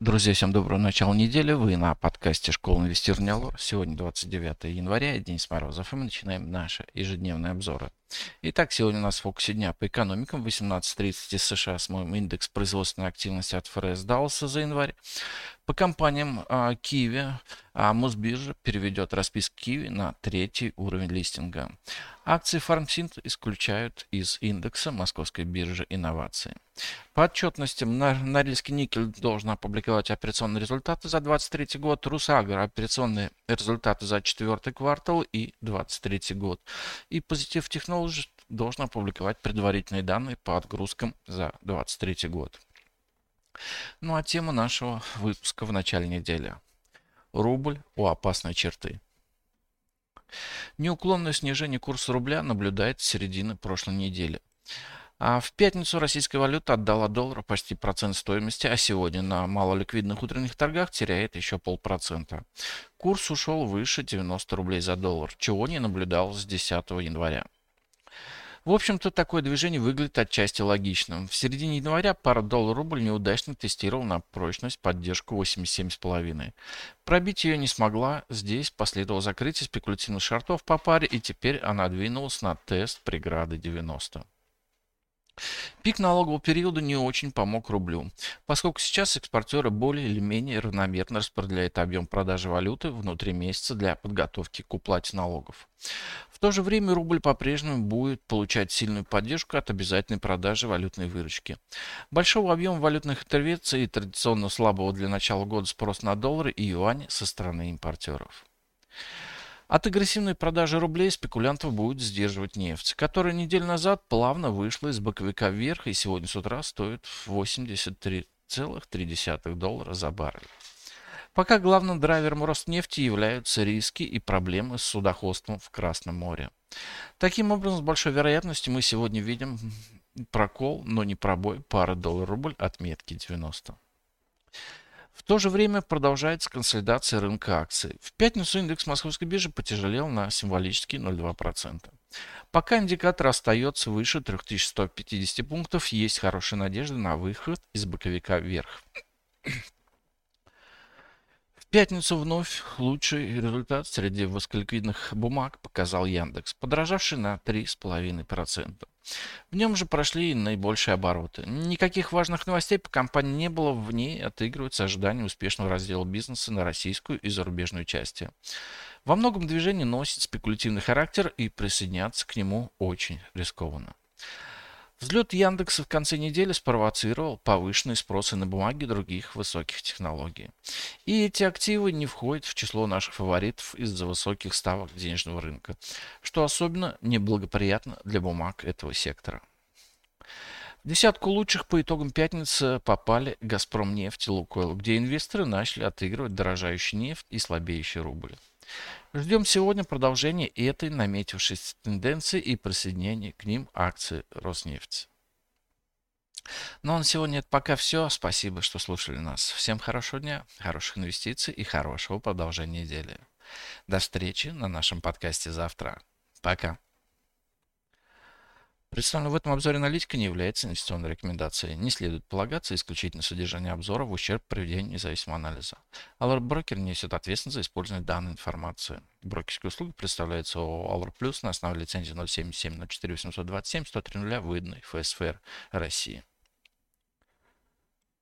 Друзья, всем доброго начала недели. Вы на подкасте «Школа инвестирования Алор». Сегодня 29 января, Денис Морозов, и мы начинаем наши ежедневные обзоры. Итак, сегодня у нас в фокусе дня по экономикам. 18:30 из США с моим индекс производственной активности от ФРС Далласа за январь. По компаниям Киви, Мосбиржа переведет расписку Киви на третий уровень листинга. Акции Фармсинт исключают из индекса Московской биржи инноваций. По отчетностям Норильский Никель должен опубликовать операционные результаты за 2023 год, РусАгро операционные результаты за 4 квартал и 2023 год. И Позитив Техно должен опубликовать предварительные данные по отгрузкам за 2023 год. Ну а тема нашего выпуска в начале недели. Рубль у опасной черты. Неуклонное снижение курса рубля наблюдается с середины прошлой недели. А в пятницу российская валюта отдала доллару почти процент стоимости, а сегодня на малоликвидных утренних торгах теряет еще 0,5%. Курс ушел выше 90 рублей за доллар, чего не наблюдалось с 10 января. В общем-то, такое движение выглядит отчасти логичным. В середине января пара доллар-рубль неудачно тестировал на прочность поддержку 87,5. Пробить ее не смогла. Здесь последовало закрытие спекулятивных шортов по паре, и теперь она двинулась на тест преграды 90. Пик налогового периода не очень помог рублю, поскольку сейчас экспортеры более или менее равномерно распределяют объем продажи валюты внутри месяца для подготовки к уплате налогов. В то же время рубль по-прежнему будет получать сильную поддержку от обязательной продажи валютной выручки. Большого объема валютных интервенций и традиционно слабого для начала года спроса на доллары и юани со стороны импортеров. От агрессивной продажи рублей спекулянтов будет сдерживать нефть, которая неделю назад плавно вышла из боковика вверх и сегодня с утра стоит $83,3 доллара за баррель. Пока главным драйвером Роснефти являются риски и проблемы с судоходством в Красном море. Таким образом, с большой вероятностью мы сегодня видим прокол, но не пробой пары доллар-рубль отметки 90. В то же время продолжается консолидация рынка акций. В пятницу индекс Московской биржи потяжелел на символические 0,2%. Пока индикатор остается выше 3150 пунктов, есть хорошая надежда на выход из боковика вверх. В пятницу вновь лучший результат среди высоколиквидных бумаг показал Яндекс, подорожавший на 3,5%. В нем же прошли наибольшие обороты. Никаких важных новостей по компании не было, в ней отыгрываются ожидания успешного раздела бизнеса на российскую и зарубежную части. Во многом движение носит спекулятивный характер, и присоединяться к нему очень рискованно. Взлет Яндекса в конце недели спровоцировал повышенные спросы на бумаги других высоких технологий. И эти активы не входят в число наших фаворитов из-за высоких ставок денежного рынка, что особенно неблагоприятно для бумаг этого сектора. В десятку лучших по итогам пятницы попали Газпромнефть и Лукойл, где инвесторы начали отыгрывать дорожающую нефть и слабеющий рубль. Ждем сегодня продолжения этой наметившейся тенденции и присоединения к ним акций Роснефти. Ну а на сегодня это пока все. Спасибо, что слушали нас. Всем хорошего дня, хороших инвестиций и хорошего продолжения недели. До встречи на нашем подкасте завтра. Пока. Представленная в этом обзоре аналитика не является инвестиционной рекомендацией. Не следует полагаться исключительно содержание обзора в ущерб проведению независимого анализа. Алор Брокер несет ответственность за использование данной информации. Брокерские услуги представляются ООО «Алор Плюс» на основе лицензии 077 04 827 130 выданной ФСФР России.